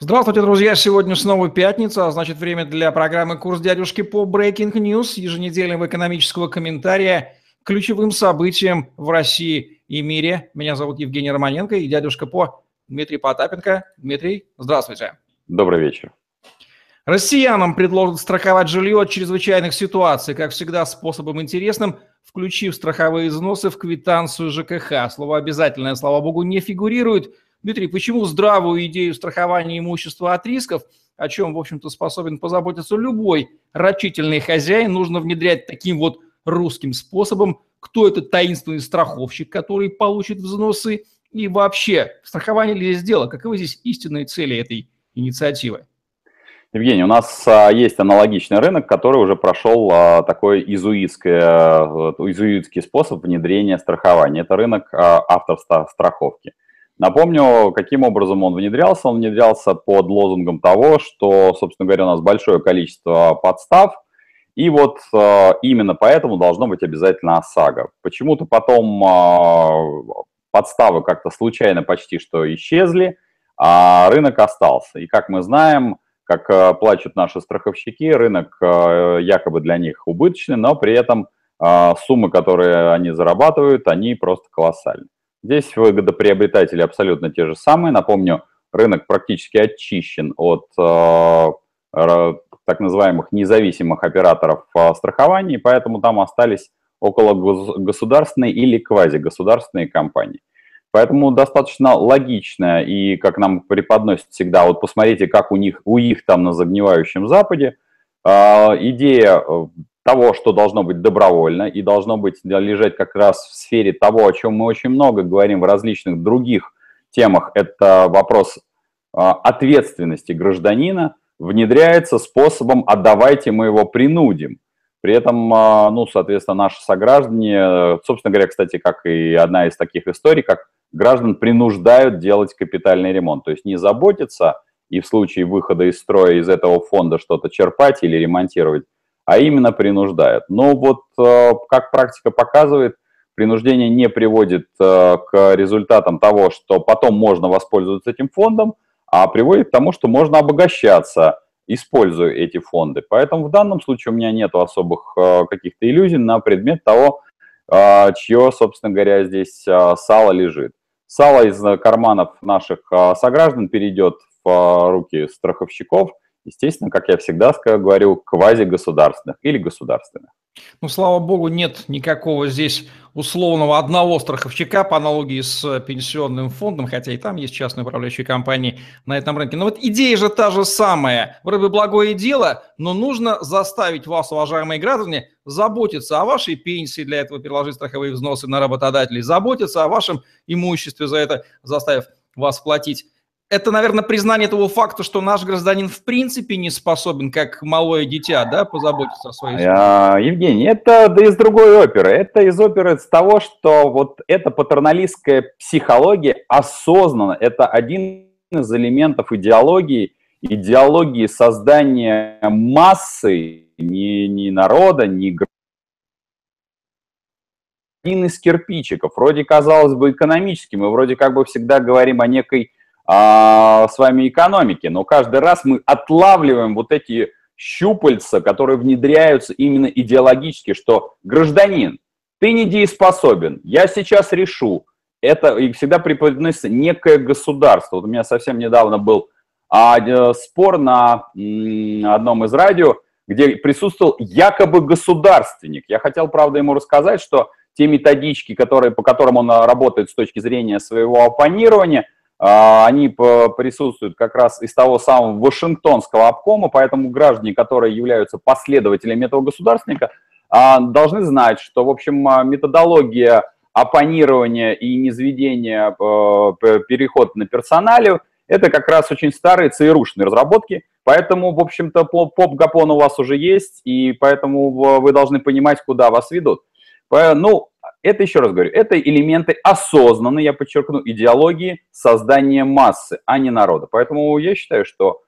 Здравствуйте, друзья! Сегодня снова пятница, а значит время для программы «Курс дядюшки» по Breaking News, еженедельного экономического комментария к ключевым событиям в России и мире. Меня зовут Евгений Романенко и дядюшка По Дмитрий Потапенко. Дмитрий, здравствуйте! Добрый вечер! Россиянам предложат страховать жилье от чрезвычайных ситуаций, как всегда, способом интересным, включив страховые износы в квитанцию ЖКХ. Слово «обязательное», слава богу, не фигурирует. Дмитрий, почему здравую идею страхования имущества от рисков, о чем, в общем-то, способен позаботиться любой рачительный хозяин, нужно внедрять таким вот русским способом? Кто этот таинственный страховщик, который получит взносы? И вообще, страхование ли здесь дело? Каковы здесь истинные цели этой инициативы? Евгений, у нас есть аналогичный рынок, который уже прошел такой изуитский способ внедрения страхования. Это рынок автостраховки. Напомню, каким образом он внедрялся. Он внедрялся под лозунгом того, что, собственно говоря, у нас большое количество подстав, и вот именно поэтому должно быть обязательно ОСАГО. Почему-то потом подставы как-то случайно почти что исчезли, а рынок остался. И как мы знаем, как плачут наши страховщики, рынок якобы для них убыточный, но при этом суммы, которые они зарабатывают, они просто колоссальны. Здесь выгодоприобретатели абсолютно те же самые. Напомню, рынок практически очищен от так называемых независимых операторов страхования, и поэтому там остались около государственные или квазигосударственные компании. Поэтому достаточно логично, и как нам преподносят всегда, вот посмотрите, как у них там на загнивающем Западе, идея того, что должно быть добровольно и должно быть лежать как раз в сфере того, о чем мы очень много говорим в различных других темах, это вопрос ответственности гражданина, внедряется способом «а давайте мы его принудим». При этом, ну, соответственно, наши сограждане, собственно говоря, кстати, как и одна из таких историй, как граждан принуждают делать капитальный ремонт, то есть не заботиться и в случае выхода из строя из этого фонда что-то черпать или ремонтировать, а именно принуждают. Но вот, как практика показывает, принуждение не приводит к результатам того, что потом можно воспользоваться этим фондом, а приводит к тому, что можно обогащаться, используя эти фонды. Поэтому в данном случае у меня нет особых каких-то иллюзий на предмет того, чье, собственно говоря, здесь сало лежит. Сало из карманов наших сограждан перейдет в руки страховщиков, естественно, как я всегда говорю, квазигосударственных или государственных. Ну, слава богу, нет никакого здесь условного одного страховщика по аналогии с пенсионным фондом, хотя и там есть частные управляющие компании на этом рынке. Но вот идея же та же самая. Вроде благое дело, но нужно заставить вас, уважаемые граждане, заботиться о вашей пенсии, для этого переложить страховые взносы на работодателей, заботиться о вашем имуществе, за это заставив вас платить. Это, наверное, признание того факта, что наш гражданин в принципе не способен, как малое дитя, да, позаботиться о своей жизни. Евгений, это да из другой оперы. Это из оперы с того, что вот эта патерналистская психология осознанно, это один из элементов идеологии создания массы, не народа, не граждан. Один из кирпичиков, вроде, казалось бы, экономический. Мы вроде как бы всегда говорим о некой с вами экономики, но каждый раз мы отлавливаем вот эти щупальца, которые внедряются именно идеологически, что гражданин, ты недееспособен, я сейчас решу. Это и всегда преподносится некое государство. Вот у меня совсем недавно был спор на одном из радио, где присутствовал якобы государственник. Я хотел, правда, ему рассказать, что те методички, по которым он работает с точки зрения своего оппонирования, они присутствуют как раз из того самого Вашингтонского обкома, поэтому граждане, которые являются последователями этого государственника, должны знать, что, в общем, методология оппонирования и низведения, переход на персоналию, это как раз очень старые ЦРУшные разработки, поэтому, в общем-то, поп-гапон у вас уже есть, и поэтому вы должны понимать, куда вас ведут. Ну, это, еще раз говорю, это элементы осознанной, я подчеркну, идеологии создания массы, а не народа. Поэтому я считаю, что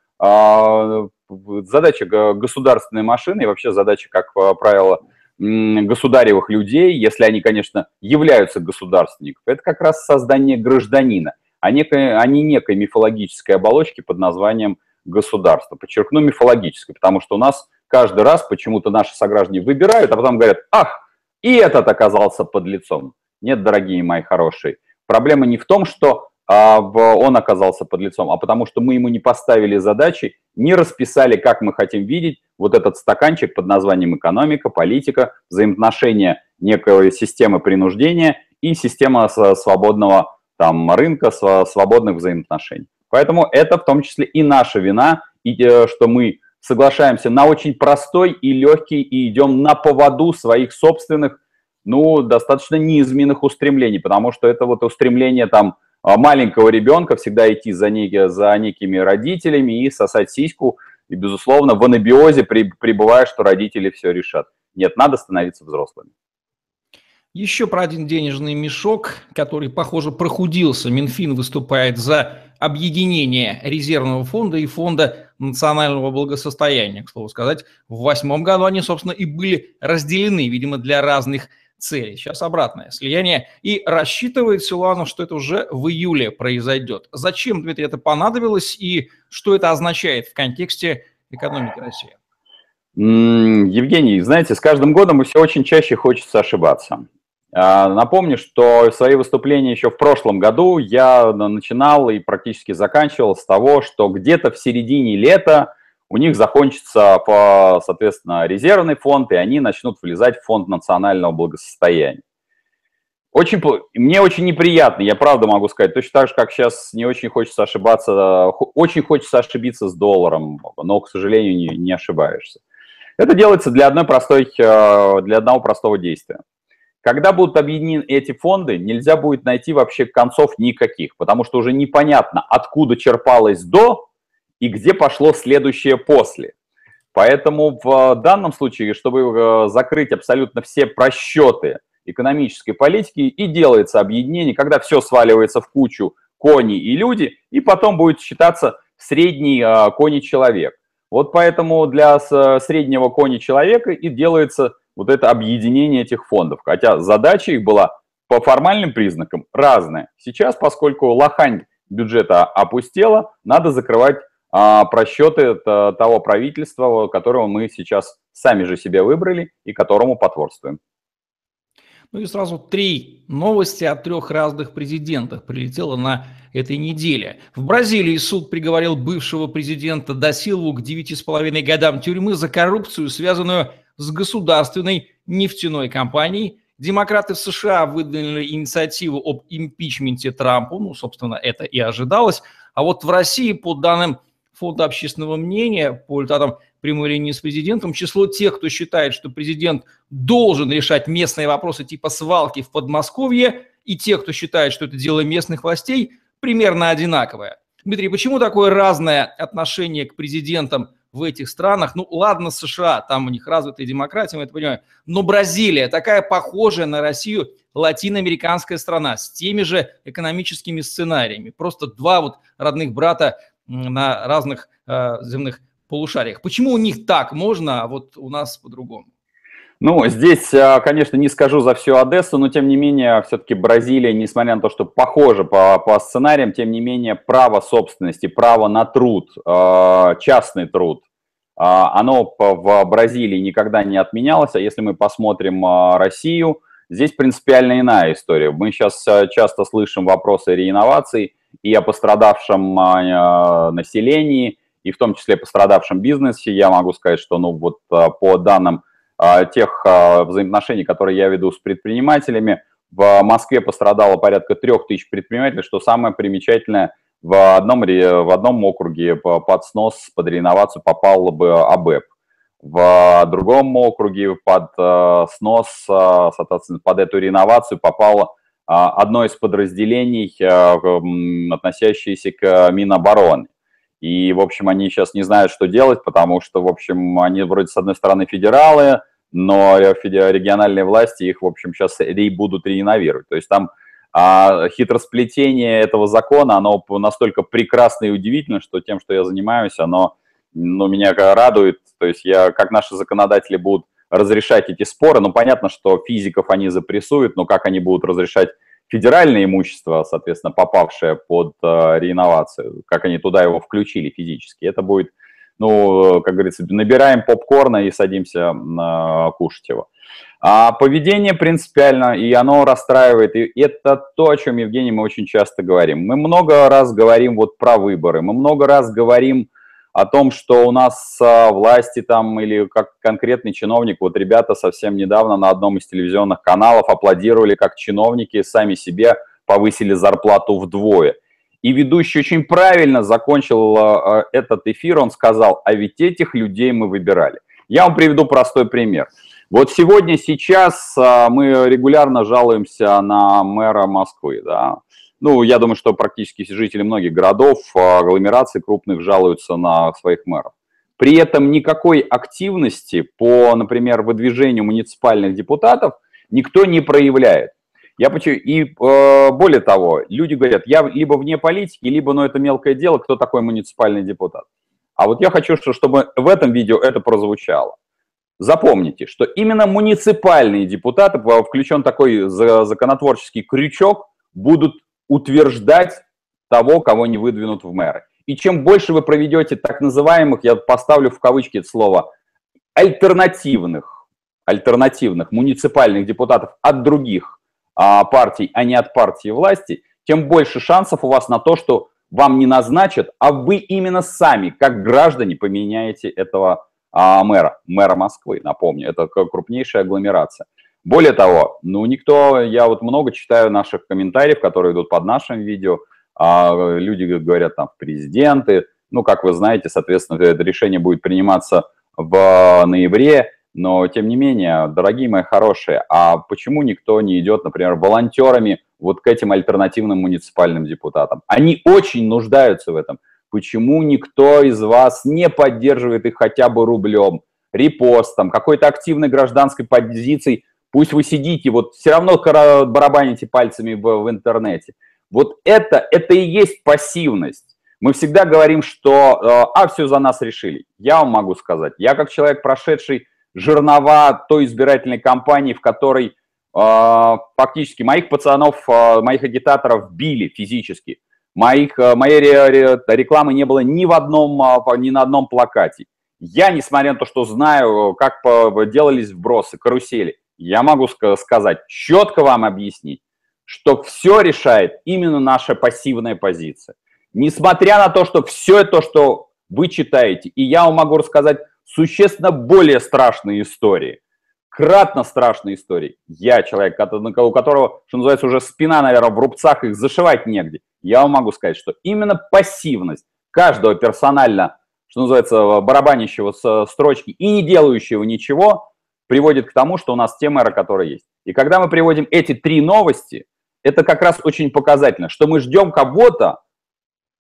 задача государственной машины и вообще задача, как правило, государевых людей, если они, конечно, являются государственниками, это как раз создание гражданина. а некой мифологической оболочке под названием государство. Подчеркну, мифологической, потому что у нас каждый раз почему-то наши сограждане выбирают, а потом говорят, ах, и этот оказался подлецом. Нет, дорогие мои хорошие, проблема не в том, что он оказался подлецом, а потому что мы ему не поставили задачи, не расписали, как мы хотим видеть вот этот стаканчик под названием экономика, политика, взаимоотношения некой системы принуждения и система свободного там рынка, свободных взаимоотношений. Поэтому это в том числе и наша вина, и, что мы соглашаемся на очень простой и легкий и идем на поводу своих собственных, ну, достаточно низменных устремлений, потому что это вот устремление там маленького ребенка всегда идти за некими родителями и сосать сиську, и, безусловно, в анабиозе пребывая, что родители все решат. Нет, надо становиться взрослыми. Еще про один денежный мешок, который, похоже, прохудился. Минфин выступает за объединение Резервного фонда и Фонда национального благосостояния. К слову сказать, в 2008 году они, собственно, и были разделены, видимо, для разных целей. Сейчас обратное слияние. И рассчитывает Силуанов, что это уже в июле произойдет. Зачем, Дмитрий, это понадобилось и что это означает в контексте экономики России? Евгений, знаете, с каждым годом все очень чаще хочется ошибаться. Напомню, что свои выступления еще в прошлом году я начинал и практически заканчивал с того, что где-то в середине лета у них закончится, соответственно, резервный фонд, и они начнут влезать в фонд национального благосостояния. Мне очень неприятно, я правда могу сказать, точно так же, как сейчас не очень хочется ошибаться, очень хочется ошибиться с долларом, но, к сожалению, не ошибаешься. Это делается для одного простого действия. Когда будут объединены эти фонды, нельзя будет найти вообще концов никаких, потому что уже непонятно, откуда черпалось до, и где пошло следующее после. Поэтому в данном случае, чтобы закрыть абсолютно все просчеты экономической политики, и делается объединение, когда все сваливается в кучу кони и люди, и потом будет считаться средний кони-человек. Вот поэтому для среднего кони-человека и делается вот это объединение этих фондов. Хотя задача их была по формальным признакам разная. Сейчас, поскольку лохань бюджета опустела, надо закрывать просчеты того правительства, которого мы сейчас сами же себе выбрали и которому потворствуем. Ну и сразу три новости о трех разных президентах прилетело на этой неделе. В Бразилии суд приговорил бывшего президента Дасилву к 9,5 годам тюрьмы за коррупцию, связанную с государственной нефтяной компанией. Демократы в США выдвинули инициативу об импичменте Трампу, ну, собственно, это и ожидалось. А вот в России, по данным Фонда общественного мнения, по результатам прямой линии с президентом, число тех, кто считает, что президент должен решать местные вопросы типа свалки в Подмосковье, и тех, кто считает, что это дело местных властей, примерно одинаковое. Дмитрий, почему такое разное отношение к президентам в этих странах? Ну, ладно, США, там у них развитая демократия, мы это понимаем, но Бразилия, такая похожая на Россию латиноамериканская страна с теми же экономическими сценариями. Просто два вот родных брата на разных земных полушариях. Почему у них так можно, а вот у нас по-другому? Ну, здесь, конечно, не скажу за всю Одессу, но, тем не менее, все-таки Бразилия, несмотря на то, что похоже по сценариям, тем не менее, право собственности, право на труд, частный труд, оно в Бразилии никогда не отменялось. А если мы посмотрим Россию, здесь принципиально иная история. Мы сейчас часто слышим вопросы реинноваций и о пострадавшем населении, и в том числе пострадавшем бизнесе. Я могу сказать, что, ну, вот по данным тех взаимоотношений, которые я веду с предпринимателями, в Москве пострадало порядка 3000 предпринимателей, что самое примечательное, в одном округе под снос, под реновацию попало бы АБЭП, в другом округе под снос, соответственно, под эту реновацию попало одно из подразделений, относящееся к Минобороны. И, в общем, они сейчас не знают, что делать, потому что, в общем, они вроде с одной стороны федералы, но региональные власти их, в общем, сейчас будут реинновировать. То есть там хитросплетение этого закона, оно настолько прекрасно и удивительно, что тем, что я занимаюсь, оно, ну, меня радует. То есть как наши законодатели будут разрешать эти споры, ну, понятно, что физиков они запрессуют, но как они будут разрешать федеральное имущество, соответственно, попавшее под реинновацию, как они туда его включили физически, это будет, ну, как говорится, набираем попкорна и садимся кушать его. А поведение принципиально, и оно расстраивает, и это то, о чем, Евгений, мы очень часто говорим. Мы много раз говорим вот про выборы, мы много раз говорим о том, что у нас власти там или как конкретный чиновник, вот ребята совсем недавно на одном из телевизионных каналов аплодировали, как чиновники сами себе повысили зарплату вдвое. И ведущий очень правильно закончил этот эфир, он сказал, а ведь этих людей мы выбирали. Я вам приведу простой пример. Вот сегодня, сейчас мы регулярно жалуемся на мэра Москвы, да. Ну, я думаю, что практически жители многих городов, агломераций крупных жалуются на своих мэров. При этом никакой активности по, например, выдвижению муниципальных депутатов никто не проявляет. И более того, люди говорят, я либо вне политики, либо, ну, это мелкое дело, кто такой муниципальный депутат. А вот я хочу, чтобы в этом видео это прозвучало. Запомните, что именно муниципальные депутаты, включен такой законотворческий крючок, будут утверждать того, кого не выдвинут в мэры. И чем больше вы проведете так называемых, я поставлю в кавычки это слово, альтернативных муниципальных депутатов от других партий, а не от партии власти, тем больше шансов у вас на то, что вам не назначат, а вы именно сами, как граждане, поменяете этого мэра Москвы, напомню, это крупнейшая агломерация. Более того, ну никто, я вот много читаю наших комментариев, которые идут под нашим видео, люди говорят там президенты, ну как вы знаете, соответственно, это решение будет приниматься в ноябре, но тем не менее, дорогие мои хорошие, а почему никто не идет, например, волонтерами вот к этим альтернативным муниципальным депутатам? Они очень нуждаются в этом. Почему никто из вас не поддерживает их хотя бы рублем, репостом, какой-то активной гражданской позицией? Пусть вы сидите, вот все равно барабаните пальцами в интернете. Вот это и есть пассивность. Мы всегда говорим, что все за нас решили. Я вам могу сказать, я как человек, прошедший жернова той избирательной кампании, в которой фактически моих пацанов, моих агитаторов били физически. Моей рекламы не было ни на одном плакате. Я, несмотря на то, что знаю, как делались вбросы, карусели, я могу сказать, четко вам объяснить, что все решает именно наша пассивная позиция. Несмотря на то, что все то, что вы читаете, и я вам могу рассказать существенно более страшные истории, кратно страшные истории. Я человек, у которого, что называется, уже спина, наверное, в рубцах, их зашивать негде. Я вам могу сказать, что именно пассивность каждого персонально, что называется, барабанящего с строчки и не делающего ничего, приводит к тому, что у нас те мэры, которые есть. И когда мы приводим эти три новости, это как раз очень показательно, что мы ждем кого-то,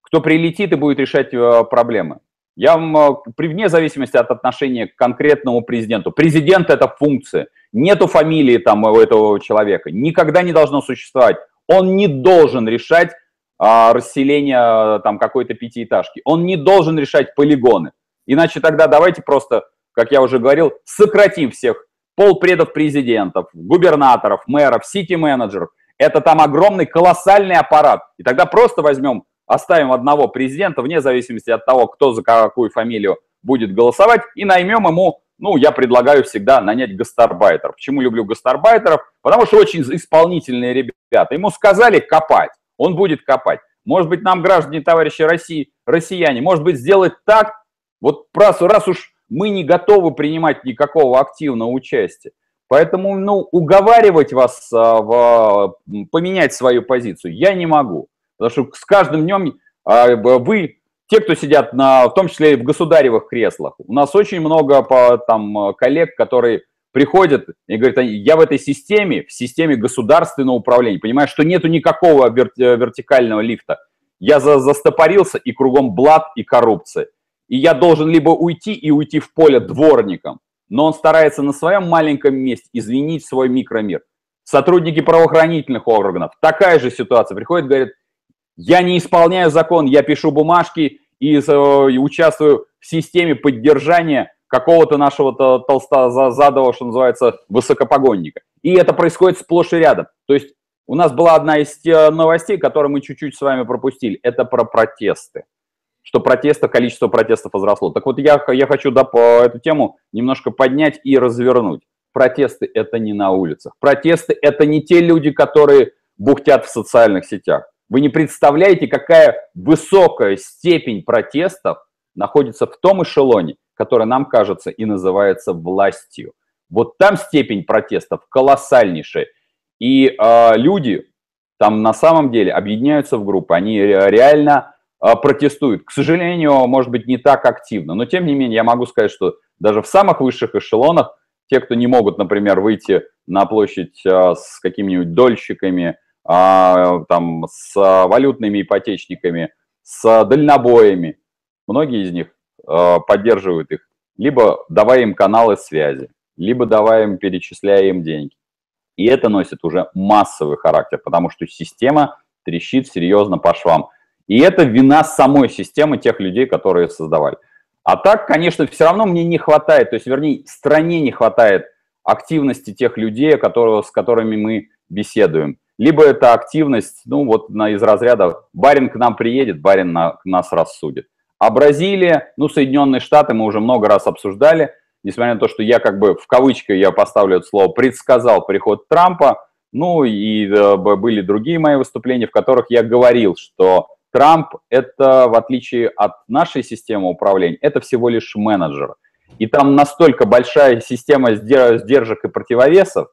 кто прилетит и будет решать проблемы. Я вам, вне зависимости от отношения к конкретному президенту, президент – это функция, нету фамилии там у этого человека, никогда не должно существовать. Он не должен решать расселение там какой-то пятиэтажки, он не должен решать полигоны. Иначе тогда давайте просто, как я уже говорил, сократим всех полпредов президентов, губернаторов, мэров, сити-менеджеров. Это там огромный колоссальный аппарат. И тогда просто возьмем, оставим одного президента, вне зависимости от того, кто за какую фамилию будет голосовать, и наймем ему, ну, я предлагаю всегда нанять гастарбайтеров. Почему люблю гастарбайтеров? Потому что очень исполнительные ребята. Ему сказали копать, он будет копать. Может быть, нам, граждане, товарищи России, россияне, может быть, сделать так, вот раз уж мы не готовы принимать никакого активного участия. Поэтому, ну, уговаривать вас поменять свою позицию я не могу. Потому что с каждым днем вы, те, кто сидят, в том числе и в государевых креслах, у нас очень много там коллег, которые приходят и говорят, я в этой системе, в системе государственного управления, понимаю, что нету никакого вертикального лифта. Я застопорился, и кругом блат, и коррупция. И я должен либо уйти и уйти в поле дворником, но он старается на своем маленьком месте изменить свой микромир. Сотрудники правоохранительных органов, такая же ситуация, приходят и говорят, я не исполняю закон, я пишу бумажки и участвую в системе поддержания какого-то нашего толстозадого, что называется, высокопогонника. И это происходит сплошь и рядом. То есть У нас была одна из новостей, которую мы чуть-чуть с вами пропустили. Это про протесты. Что количество протестов возросло. Так вот, я хочу по эту тему немножко поднять и развернуть. Протесты – это не на улицах. Протесты – это не те люди, которые бухтят в социальных сетях. Вы не представляете, какая высокая степень протестов находится в том эшелоне, который нам кажется и называется властью. Вот там степень протестов колоссальнейшая. И люди там на самом деле объединяются в группы, они реально протестуют. К сожалению, может быть, не так активно, но тем не менее я могу сказать, что даже в самых высших эшелонах те, кто не могут, например, выйти на площадь с какими-нибудь дольщиками, там, с валютными ипотечниками, с дальнобоями, многие из них поддерживают их, либо давая им каналы связи, либо давая им, перечисляя им деньги. И это носит уже массовый характер, потому что система трещит серьезно по швам. И это вина самой системы, тех людей, которые создавали. А так, конечно, все равно мне не хватает, то есть, вернее, стране не хватает активности тех людей, с которыми мы беседуем. Либо это активность, ну вот из разряда «барин к нам приедет, барин нас рассудит». А Бразилия, ну, Соединенные Штаты мы уже много раз обсуждали, несмотря на то, что я как бы в кавычках, я поставлю это слово, предсказал приход Трампа, ну и были другие мои выступления, в которых я говорил, что Трамп это, в отличие от нашей системы управления, это всего лишь менеджер. И там настолько большая система сдержек и противовесов,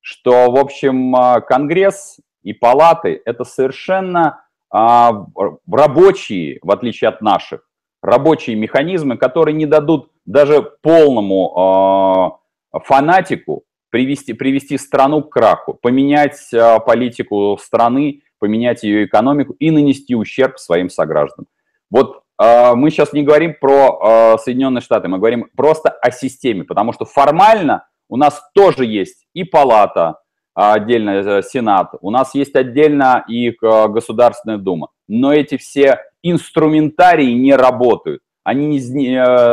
что, в общем, Конгресс и палаты это совершенно рабочие, в отличие от наших, рабочие механизмы, которые не дадут даже полному фанатику привести страну к краху, поменять политику страны, поменять ее экономику и нанести ущерб своим согражданам. Вот мы сейчас не говорим про Соединенные Штаты, мы говорим просто о системе, потому что формально у нас тоже есть и палата, отдельно Сенат, у нас есть отдельно и Государственная Дума, но эти все инструментарии не работают. Они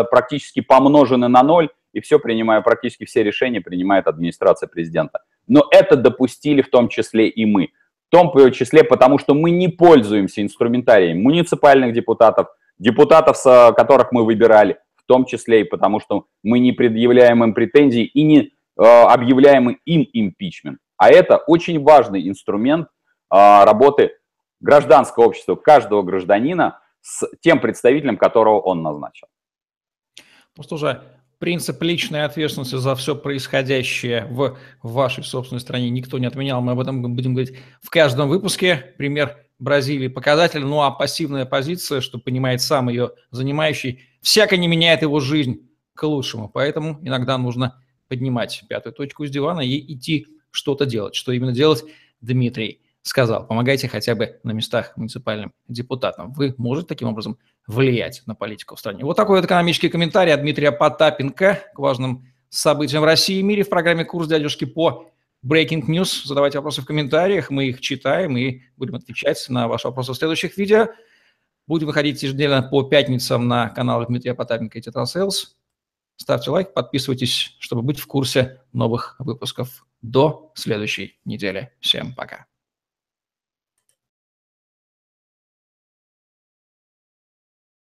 практически помножены на ноль, и все принимая, практически все решения принимает администрация президента. Но это допустили в том числе и мы. В том числе потому, что мы не пользуемся инструментарием муниципальных депутатов, депутатов, которых мы выбирали, в том числе и потому, что мы не предъявляем им претензии и не объявляем им импичмент. А это очень важный инструмент работы гражданского общества, каждого гражданина, с тем представителем, которого он назначил. Ну что же, принцип личной ответственности за все происходящее в вашей собственной стране никто не отменял. Мы об этом будем говорить в каждом выпуске. Пример Бразилии показатель. Ну а пассивная позиция, что понимает сам ее занимающий, всяко не меняет его жизнь к лучшему. Поэтому иногда нужно поднимать пятую точку из дивана и идти что-то делать. Что именно делать, Дмитрий сказал, помогайте хотя бы на местах муниципальным депутатам. Вы можете таким образом влиять на политику в стране. Вот такой вот экономический комментарий от Дмитрия Потапенко к важным событиям в России и мире в программе «Курс дядюшки по Breaking News». Задавайте вопросы в комментариях, мы их читаем и будем отвечать на ваши вопросы в следующих видео. Будем выходить ежедневно по пятницам на канал Дмитрия Потапенко и TetraSales. Ставьте лайк, подписывайтесь, чтобы быть в курсе новых выпусков. До следующей недели. Всем пока.